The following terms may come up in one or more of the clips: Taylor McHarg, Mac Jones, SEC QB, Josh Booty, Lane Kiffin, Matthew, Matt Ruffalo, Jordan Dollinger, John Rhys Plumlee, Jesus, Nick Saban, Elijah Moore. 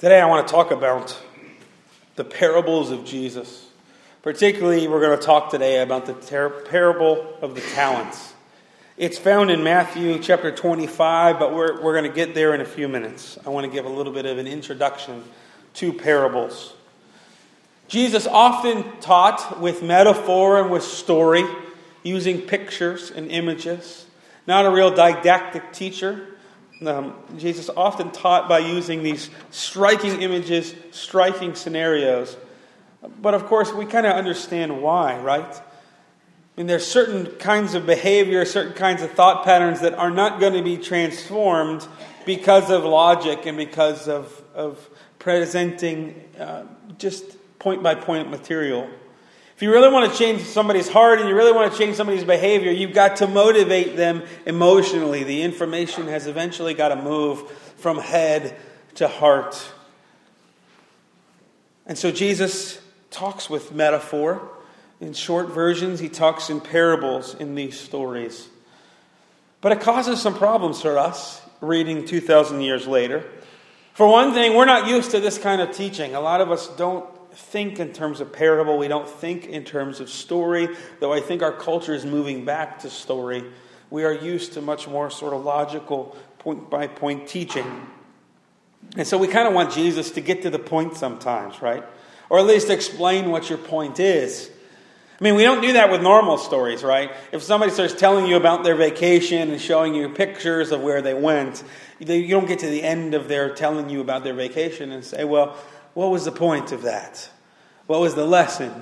Today I want to talk about the parables of Jesus. Particularly, we're going to talk today about the parable of the talents. It's found in Matthew chapter 25, but we're going to get there in a few minutes. I want to give a little bit of an introduction to parables. Jesus often taught with metaphor and with story, using pictures and images. Not a real didactic teacher. Jesus often taught by using these striking images, striking scenarios. But of course, we kind of understand why, right? I mean, there's certain kinds of behavior, certain kinds of thought patterns that are not going to be transformed because of logic and because of presenting just point-by-point material. If you really want to change somebody's heart and you really want to change somebody's behavior, you've got to motivate them emotionally. The information has eventually got to move from head to heart. And so Jesus talks with metaphor. In short versions, he talks in parables in these stories. But it causes some problems for us reading 2,000 years later. For one thing, we're not used to this kind of teaching. A lot of us don't think in terms of parable. We don't think in terms of story, though I think our culture is moving back to story. We are used to much more sort of logical, point-by-point teaching. And so we kind of want Jesus to get to the point sometimes, right? Or at least explain what your point is. I mean, we don't do that with normal stories, right? If somebody starts telling you about their vacation and showing you pictures of where they went, you don't get to the end of their telling you about their vacation and say, well, what was the point of that? What was the lesson?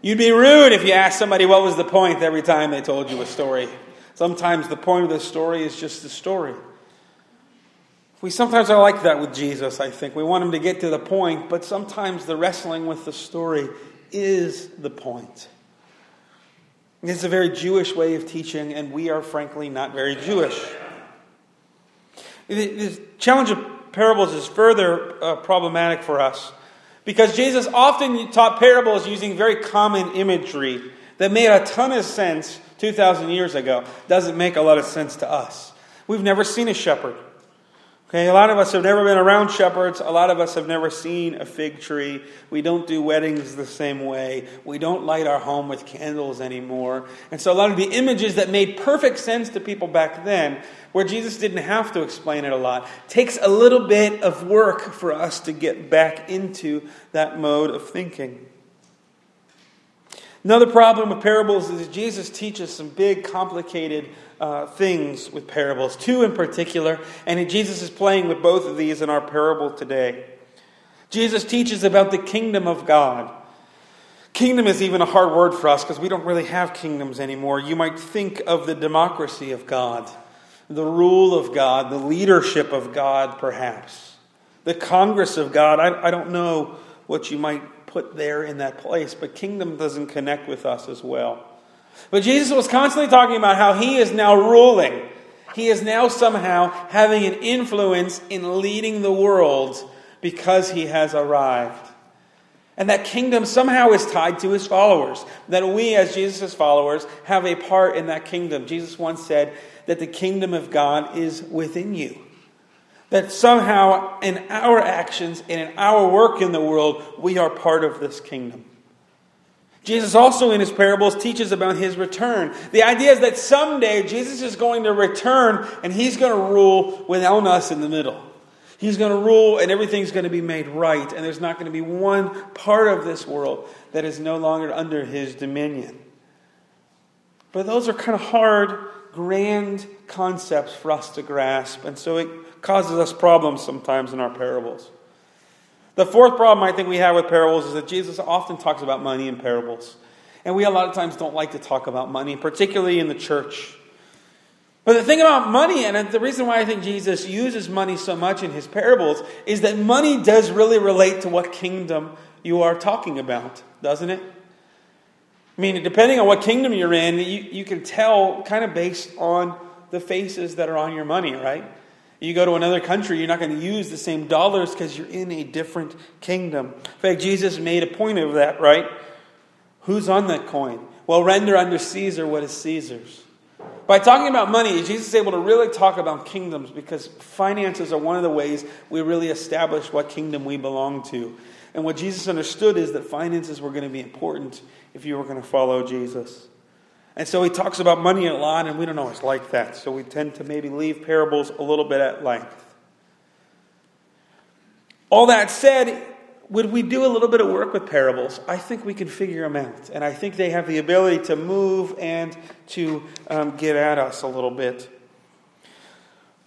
You'd be rude if you asked somebody what was the point every time they told you a story. Sometimes the point of the story is just the story. We sometimes are like that with Jesus, I think. We want him to get to the point, but sometimes the wrestling with the story is the point. It's a very Jewish way of teaching, and we are frankly not very Jewish. The challenge of parables is further problematic for us because Jesus often taught parables using very common imagery that made a ton of sense 2,000 years ago. Doesn't make a lot of sense to us. We've never seen a shepherd. Okay, a lot of us have never been around shepherds. A lot of us have never seen a fig tree. We don't do weddings the same way. We don't light our home with candles anymore. And so a lot of the images that made perfect sense to people back then, where Jesus didn't have to explain it a lot, takes a little bit of work for us to get back into that mode of thinking. Another problem with parables is that Jesus teaches some big, complicated things with parables, two in particular, and Jesus is playing with both of these in our parable today. Jesus teaches about the kingdom of God. Kingdom is even a hard word for us because we don't really have kingdoms anymore. You might think of the democracy of God, the rule of God, the leadership of God, perhaps, the Congress of God. I don't know what you might put there in that place, but kingdom doesn't connect with us as well. But Jesus was constantly talking about how he is now ruling. He is now somehow having an influence in leading the world because he has arrived. And that kingdom somehow is tied to his followers. That we, as Jesus' followers, have a part in that kingdom. Jesus once said that the kingdom of God is within you. That somehow in our actions and in our work in the world, we are part of this kingdom. Jesus also in his parables teaches about his return. The idea is that someday Jesus is going to return and he's going to rule without us in the middle. He's going to rule and everything's going to be made right. And there's not going to be one part of this world that is no longer under his dominion. But those are kind of hard, grand concepts for us to grasp. And so it causes us problems sometimes in our parables. The fourth problem I think we have with parables is that Jesus often talks about money in parables. And we a lot of times don't like to talk about money, particularly in the church. But the thing about money, and the reason why I think Jesus uses money so much in his parables, is that money does really relate to what kingdom you are talking about, doesn't it? I mean, depending on what kingdom you're in, you can tell kind of based on the faces that are on your money, right? You go to another country, you're not going to use the same dollars because you're in a different kingdom. In fact, Jesus made a point of that, right? Who's on that coin? Well, render unto Caesar what is Caesar's. By talking about money, Jesus is able to really talk about kingdoms, because finances are one of the ways we really establish what kingdom we belong to. And what Jesus understood is that finances were going to be important if you were going to follow Jesus. And so he talks about money a lot, and we don't always like that. So we tend to maybe leave parables a little bit at length. All that said, would we do a little bit of work with parables? I think we can figure them out. And I think they have the ability to move and to get at us a little bit.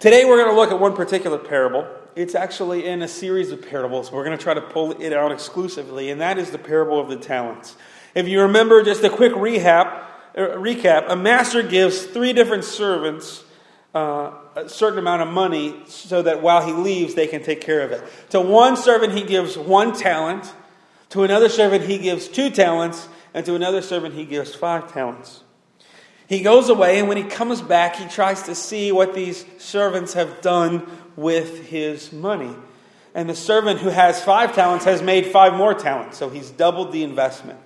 Today we're going to look at one particular parable. It's actually in a series of parables. We're going to try to pull it out exclusively, and that is the parable of the talents. If you remember, just a quick recap, a master gives three different servants a certain amount of money so that while he leaves, they can take care of it. To one servant, he gives 1 talent. To another servant, he gives 2 talents. And to another servant, he gives 5 talents. He goes away, and when he comes back, he tries to see what these servants have done with his money. And the servant who has 5 talents has made 5 more talents, so he's doubled the investment.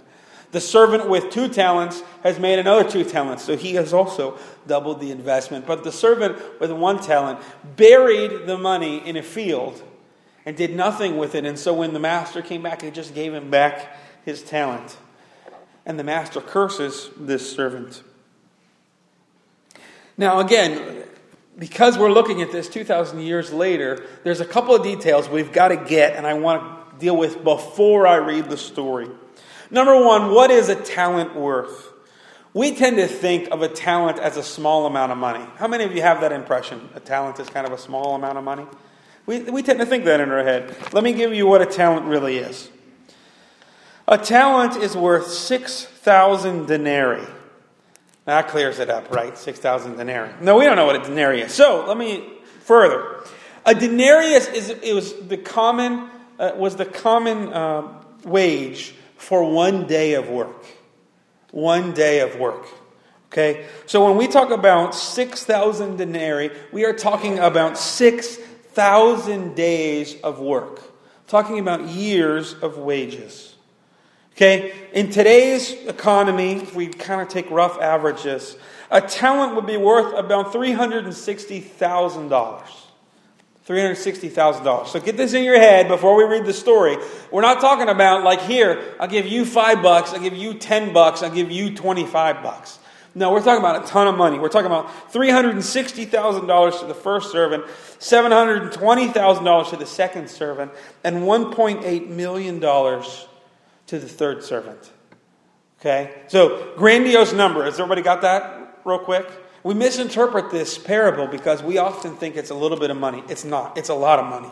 The servant with 2 talents has made another 2 talents, so he has also doubled the investment. But the servant with 1 talent buried the money in a field and did nothing with it. And so when the master came back, he just gave him back his talent. And the master curses this servant. Now again, because we're looking at this 2,000 years later, there's a couple of details we've got to get and I want to deal with before I read the story. Number one, what is a talent worth? We tend to think of a talent as a small amount of money. How many of you have that impression? A talent is kind of a small amount of money? We tend to think that in our head. Let me give you what a talent really is. A talent is worth 6,000 denarii. That clears it up, right? 6,000 denarii. No, we don't know what a denarii is. So, let me further. A denarius was the common wage for 1 day of work. 1 day of work. Okay? So when we talk about 6,000 denarii, we are talking about 6,000 days of work. Talking about years of wages. Okay? In today's economy, if we kind of take rough averages, a talent would be worth about $360,000. $360,000. So get this in your head before we read the story. We're not talking about like here, I'll give you $5, I'll give you $10, I'll give you $25. No, we're talking about a ton of money. We're talking about $360,000 to the first servant, $720,000 to the second servant, and $1.8 million to the third servant. Okay? So grandiose number. Has everybody got that real quick? We misinterpret this parable because we often think it's a little bit of money. It's not. It's a lot of money.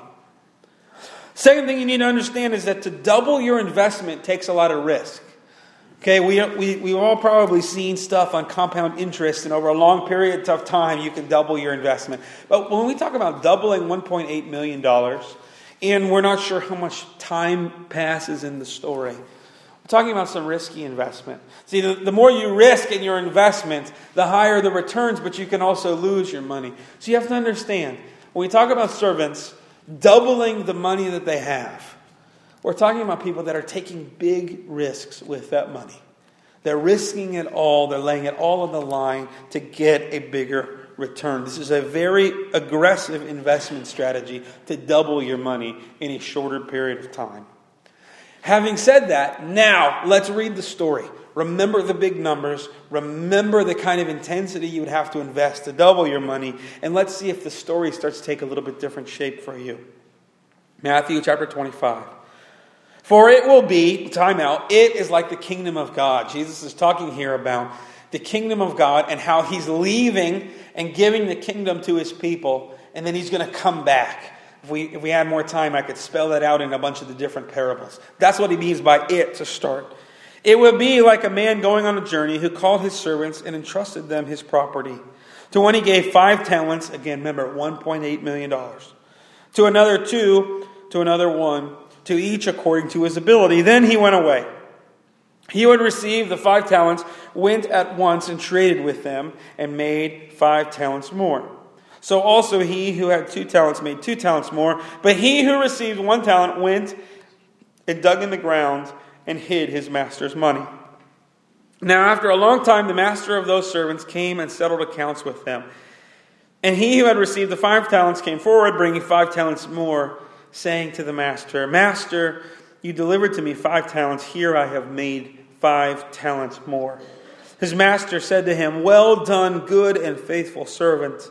Second thing you need to understand is that to double your investment takes a lot of risk. Okay, we've all probably seen stuff on compound interest, and over a long period of time, you can double your investment. But when we talk about doubling $1.8 million, and we're not sure how much time passes in the story, we're talking about some risky investment. See, the more you risk in your investment, the higher the returns, but you can also lose your money. So you have to understand, when we talk about servants doubling the money that they have, we're talking about people that are taking big risks with that money. They're risking it all. They're laying it all on the line to get a bigger return. This is a very aggressive investment strategy to double your money in a shorter period of time. Having said that, now let's read the story. Remember the big numbers. Remember the kind of intensity you would have to invest to double your money. And let's see if the story starts to take a little bit different shape for you. Matthew chapter 25. For it will be, time out, it is like the kingdom of God. Jesus is talking here about the kingdom of God and how he's leaving and giving the kingdom to his people. And then he's going to come back. If we had more time, I could spell that out in a bunch of the different parables. That's what he means by it to start. It would be like a man going on a journey who called his servants and entrusted them his property. To one he gave 5 talents, again, remember, $1.8 million. To another 2, to another 1, to each according to his ability. Then he went away. He would receive the 5 talents, went at once and traded with them, and made 5 talents more. So also he who had 2 talents made 2 talents more. But he who received 1 talent went and dug in the ground and hid his master's money. Now, after a long time, the master of those servants came and settled accounts with them. And he who had received the 5 talents came forward, bringing 5 talents more, saying to the master, Master, you delivered to me 5 talents. Here I have made 5 talents more. His master said to him, Well done, good and faithful servant.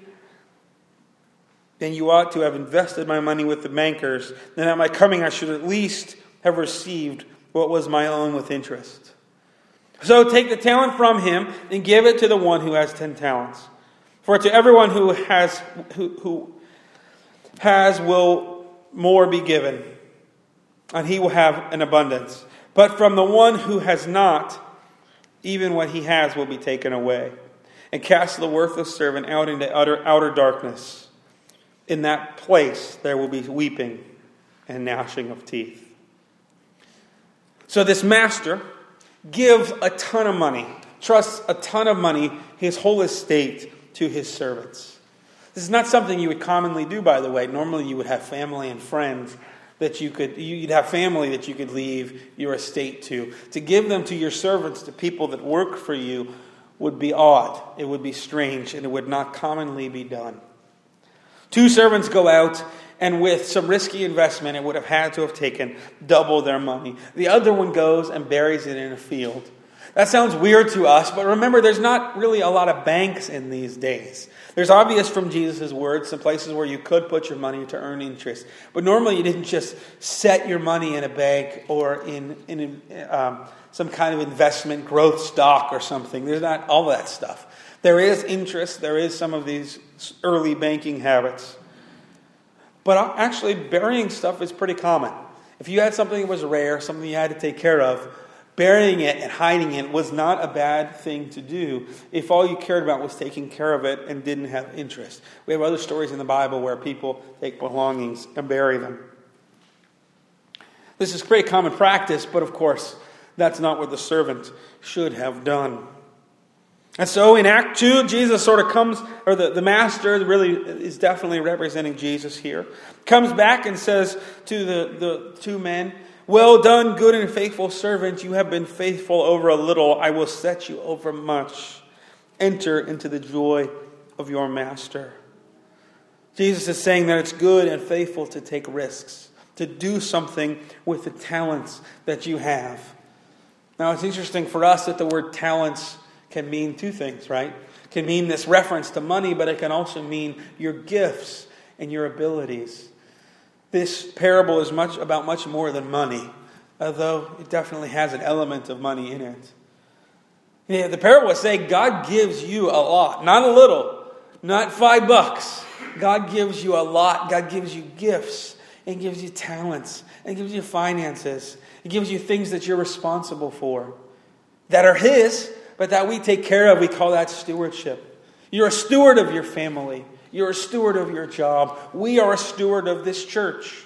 Then you ought to have invested my money with the bankers, and at my coming I should at least have received what was my own with interest. So take the talent from him and give it to the one who has 10 talents. For to everyone who has will more be given, and he will have an abundance. But from the one who has not, even what he has will be taken away. And cast the worthless servant out into outer darkness. In that place there will be weeping and gnashing of teeth. So this master gives a ton of money, trusts a ton of money, his whole estate, to his servants. This is not something you would commonly do, by the way. Normally you would have family and friends that you'd have family that you could leave your estate to. To give them to your servants, to people that work for you, would be odd. It would be strange, and it would not commonly be done. 2 servants go out, and with some risky investment, it would have had to have taken double their money. The other one goes and buries it in a field. That sounds weird to us, but remember, there's not really a lot of banks in these days. There's obvious from Jesus' words some places where you could put your money to earn interest. But normally you didn't just set your money in a bank or in some kind of investment growth stock or something. There's not all that stuff. There is interest. There is some of these early banking habits. But actually burying stuff is pretty common. If you had something that was rare, something you had to take care of, burying it and hiding it was not a bad thing to do if all you cared about was taking care of it and didn't have interest. We have other stories in the Bible where people take belongings and bury them. This is pretty common practice, but of course, that's not what the servant should have done. And so in Act 2, Jesus sort of comes, or the master really is definitely representing Jesus here, comes back and says to the 2 men, Well done, good and faithful servant. You have been faithful over a little. I will set you over much. Enter into the joy of your master. Jesus is saying that it's good and faithful to take risks, to do something with the talents that you have. Now, it's interesting for us that the word talents can mean 2 things, right? It can mean this reference to money, but it can also mean your gifts and your abilities. This parable is about much more than money, although it definitely has an element of money in it. Yeah, the parable is saying God gives you a lot, not a little, not $5. God gives you a lot. God gives you gifts and gives you talents and gives you finances. He gives you things that you're responsible for that are His, but that we take care of. We call that stewardship. You're a steward of your family. You're a steward of your job. We are a steward of this church.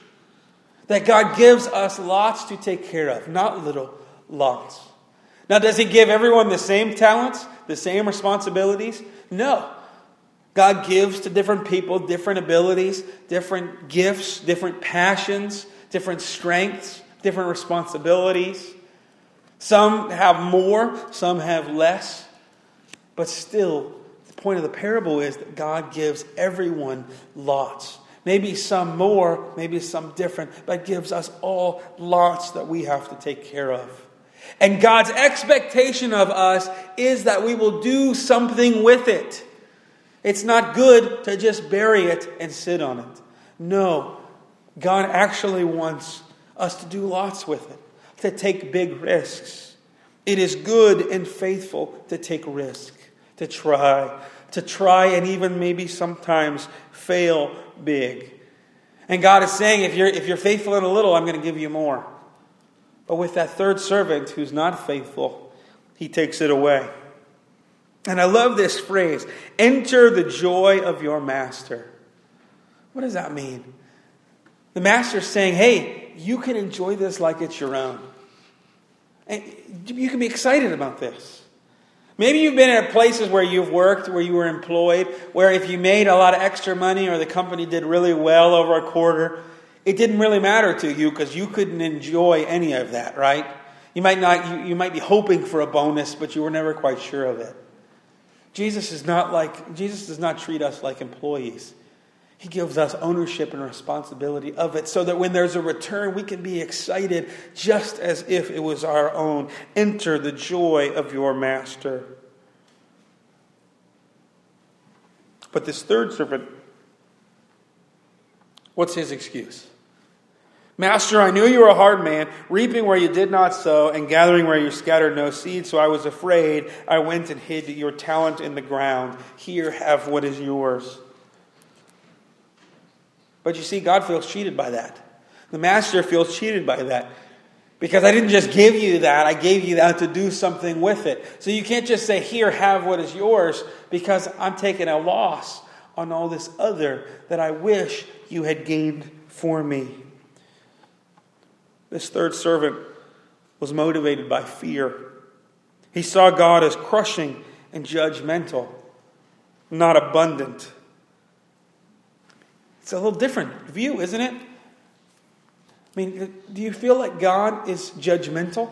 That God gives us lots to take care of. Not little, lots. Now, does He give everyone the same talents? The same responsibilities? No. God gives to different people different abilities, different gifts, different passions, different strengths, different responsibilities. Some have more, some have less. But still, point of the parable is that God gives everyone lots. Maybe some more, maybe some different, but gives us all lots that we have to take care of. And God's expectation of us is that we will do something with it. It's not good to just bury it and sit on it. No, God actually wants us to do lots with it, to take big risks. It is good and faithful to take risk, to try and even maybe sometimes fail big. And God is saying, if you're faithful in a little, I'm going to give you more. But with that third servant who's not faithful, he takes it away. And I love this phrase, enter the joy of your master. What does that mean? The master's saying, hey, you can enjoy this like it's your own. And you can be excited about this. Maybe you've been at places where you've worked, where you were employed, where if you made a lot of extra money or the company did really well over a quarter, it didn't really matter to you because you couldn't enjoy any of that, right? You might be hoping for a bonus, but you were never quite sure of it. Jesus does not treat us like employees. He gives us ownership and responsibility of it so that when there's a return, we can be excited just as if it was our own. Enter the joy of your master. But this third servant, what's his excuse? Master, I knew you were a hard man, reaping where you did not sow and gathering where you scattered no seed, so I was afraid. I went and hid your talent in the ground. Here, have what is yours. But you see, God feels cheated by that. The master feels cheated by that. Because I didn't just give you that, I gave you that to do something with it. So you can't just say, here, have what is yours, because I'm taking a loss on all this other that I wish you had gained for me. This third servant was motivated by fear. He saw God as crushing and judgmental, not abundant. It's a little different view, isn't it? I mean, do you feel like God is judgmental?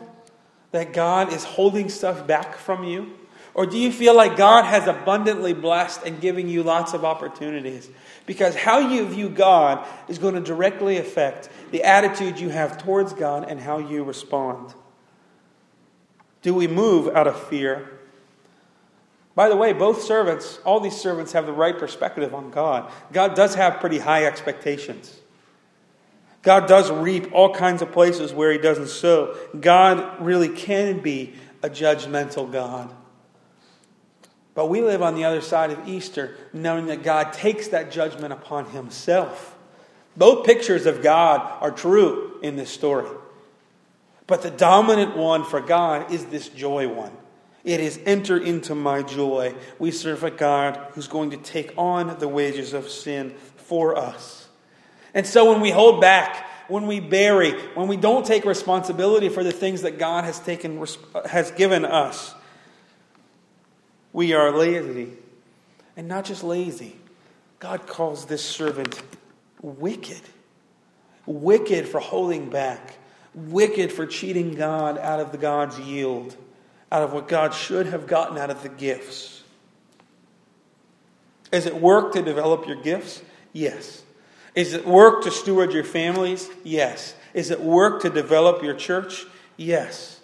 That God is holding stuff back from you? Or do you feel like God has abundantly blessed and giving you lots of opportunities? Because how you view God is going to directly affect the attitude you have towards God and how you respond. Do we move out of fear? By the way, both servants, all these servants have the right perspective on God. God does have pretty high expectations. God does reap all kinds of places where he doesn't sow. God really can be a judgmental God. But we live on the other side of Easter, knowing that God takes that judgment upon himself. Both pictures of God are true in this story. But the dominant one for God is this joy one. It is enter into my joy. We serve a God who's going to take on the wages of sin for us. And so when we hold back, when we bury, when we don't take responsibility for the things that God has given us, we are lazy. And not just lazy. God calls this servant wicked. Wicked for holding back. Wicked for cheating God out of God's yield. Out of what God should have gotten out of the gifts. Is it work to develop your gifts? Yes. Is it work to steward your families? Yes. Is it work to develop your church? Yes.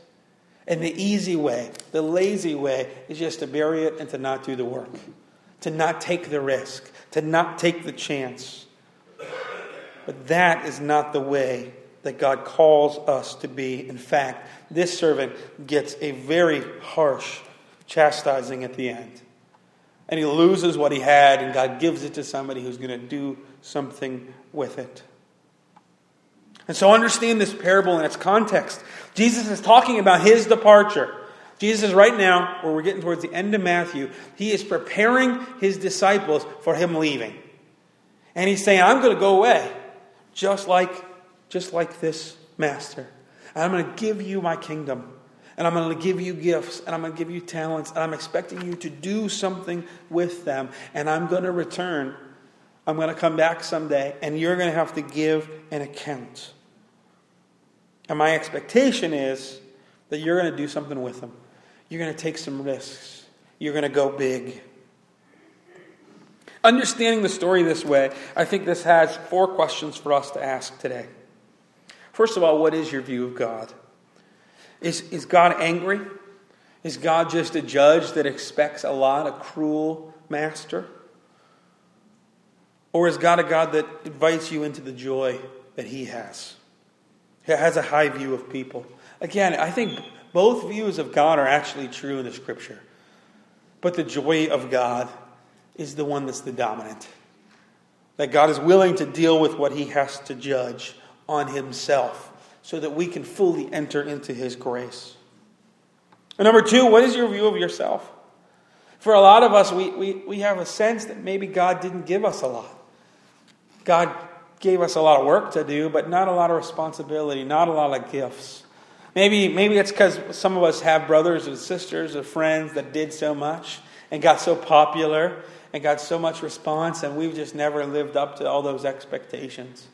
And the easy way, the lazy way, is just to bury it and to not do the work. To not take the risk. To not take the chance. But that is not the way that God calls us to be. In fact, this servant gets a very harsh chastising at the end. And he loses what he had, and God gives it to somebody who's going to do something with it. And so understand this parable in its context. Jesus is talking about his departure. Jesus is right now, where we're getting towards the end of Matthew, he is preparing his disciples for him leaving. And he's saying, I'm going to go away, just like this master. And I'm going to give you my kingdom. And I'm going to give you gifts. And I'm going to give you talents. And I'm expecting you to do something with them. And I'm going to return. I'm going to come back someday. And you're going to have to give an account. And my expectation is that you're going to do something with them. You're going to take some risks. You're going to go big. Understanding the story this way, I think this has 4 questions for us to ask today. First of all, what is your view of God? Is God angry? Is God just a judge that expects a lot, a cruel master? Or is God a God that invites you into the joy that he has? He has a high view of people. Again, I think both views of God are actually true in the Scripture. But the joy of God is the one that's the dominant. That God is willing to deal with what he has to judge on himself so that we can fully enter into his grace. And number two, what is your view of yourself? For a lot of us, we have a sense that maybe God didn't give us a lot. God gave us a lot of work to do, but not a lot of responsibility, not a lot of gifts. Maybe it's because some of us have brothers and sisters or friends that did so much and got so popular and got so much response, and we've just never lived up to all those expectations.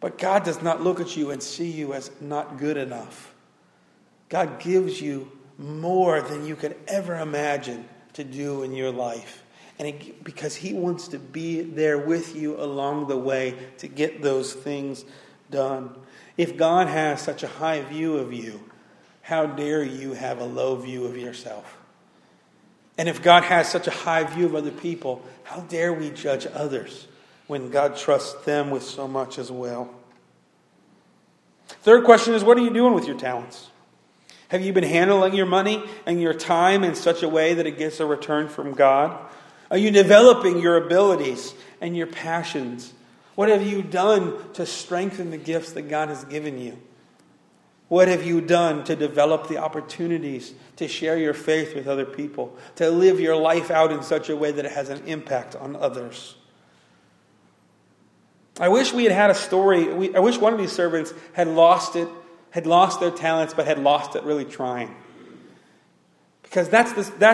But God does not look at you and see you as not good enough. God gives you more than you could ever imagine to do in your life. And because he wants to be there with you along the way to get those things done. If God has such a high view of you, how dare you have a low view of yourself? And if God has such a high view of other people, how dare we judge others when God trusts them with so much as well? Third question is, what are you doing with your talents? Have you been handling your money and your time in such a way that it gets a return from God? Are you developing your abilities and your passions? What have you done to strengthen the gifts that God has given you? What have you done to develop the opportunities to share your faith with other people, to live your life out in such a way that it has an impact on others? I wish we had had a story. I wish one of these servants had lost their talents, but had lost it really trying. Because that's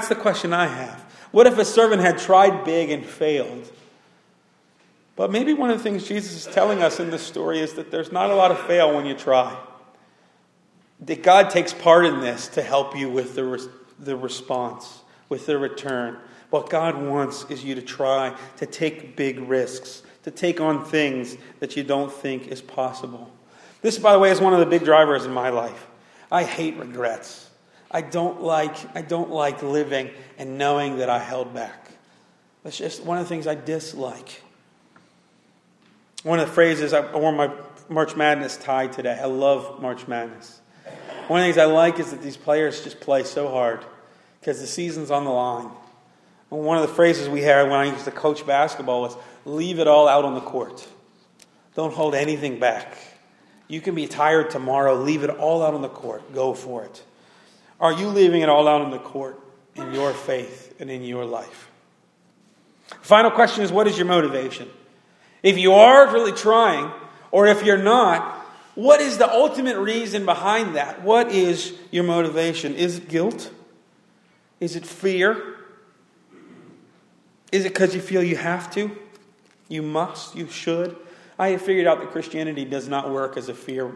the question I have. What if a servant had tried big and failed? But maybe one of the things Jesus is telling us in this story is that there's not a lot of fail when you try. That God takes part in this to help you with the response, with the return. What God wants is you to try to take big risks, to take on things that you don't think is possible. This, by the way, is one of the big drivers in my life. I hate regrets. I don't like living and knowing that I held back. That's just one of the things I dislike. One of the phrases, I wore my March Madness tie today. I love March Madness. One of the things I like is that these players just play so hard because the season's on the line. And one of the phrases we had when I used to coach basketball was, leave it all out on the court. Don't hold anything back. You can be tired tomorrow. Leave it all out on the court. Go for it. Are you leaving it all out on the court in your faith and in your life? Final question is, what is your motivation? If you are really trying, or if you're not, what is the ultimate reason behind that? What is your motivation? Is it guilt? Is it fear? Is it because you feel you have to? You must? You should? I have figured out that Christianity does not work as a fear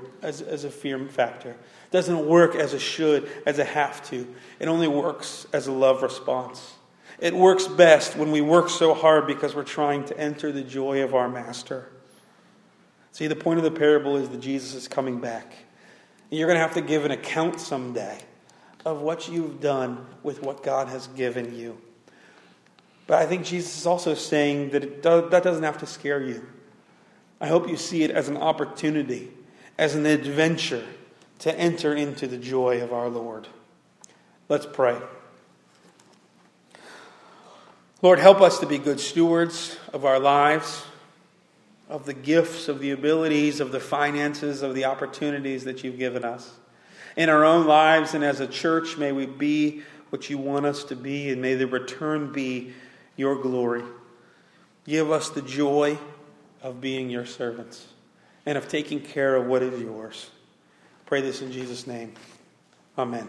factor. It doesn't work as a should, as a have to. It only works as a love response. It works best when we work so hard because we're trying to enter the joy of our master. See, the point of the parable is that Jesus is coming back. And you're going to have to give an account someday of what you've done with what God has given you. But I think Jesus is also saying that that doesn't have to scare you. I hope you see it as an opportunity, as an adventure to enter into the joy of our Lord. Let's pray. Lord, help us to be good stewards of our lives, of the gifts, of the abilities, of the finances, of the opportunities that you've given us. In our own lives and as a church, may we be what you want us to be, and may the return be your glory. Give us the joy of being your servants and of taking care of what is yours. Pray this in Jesus' name. Amen.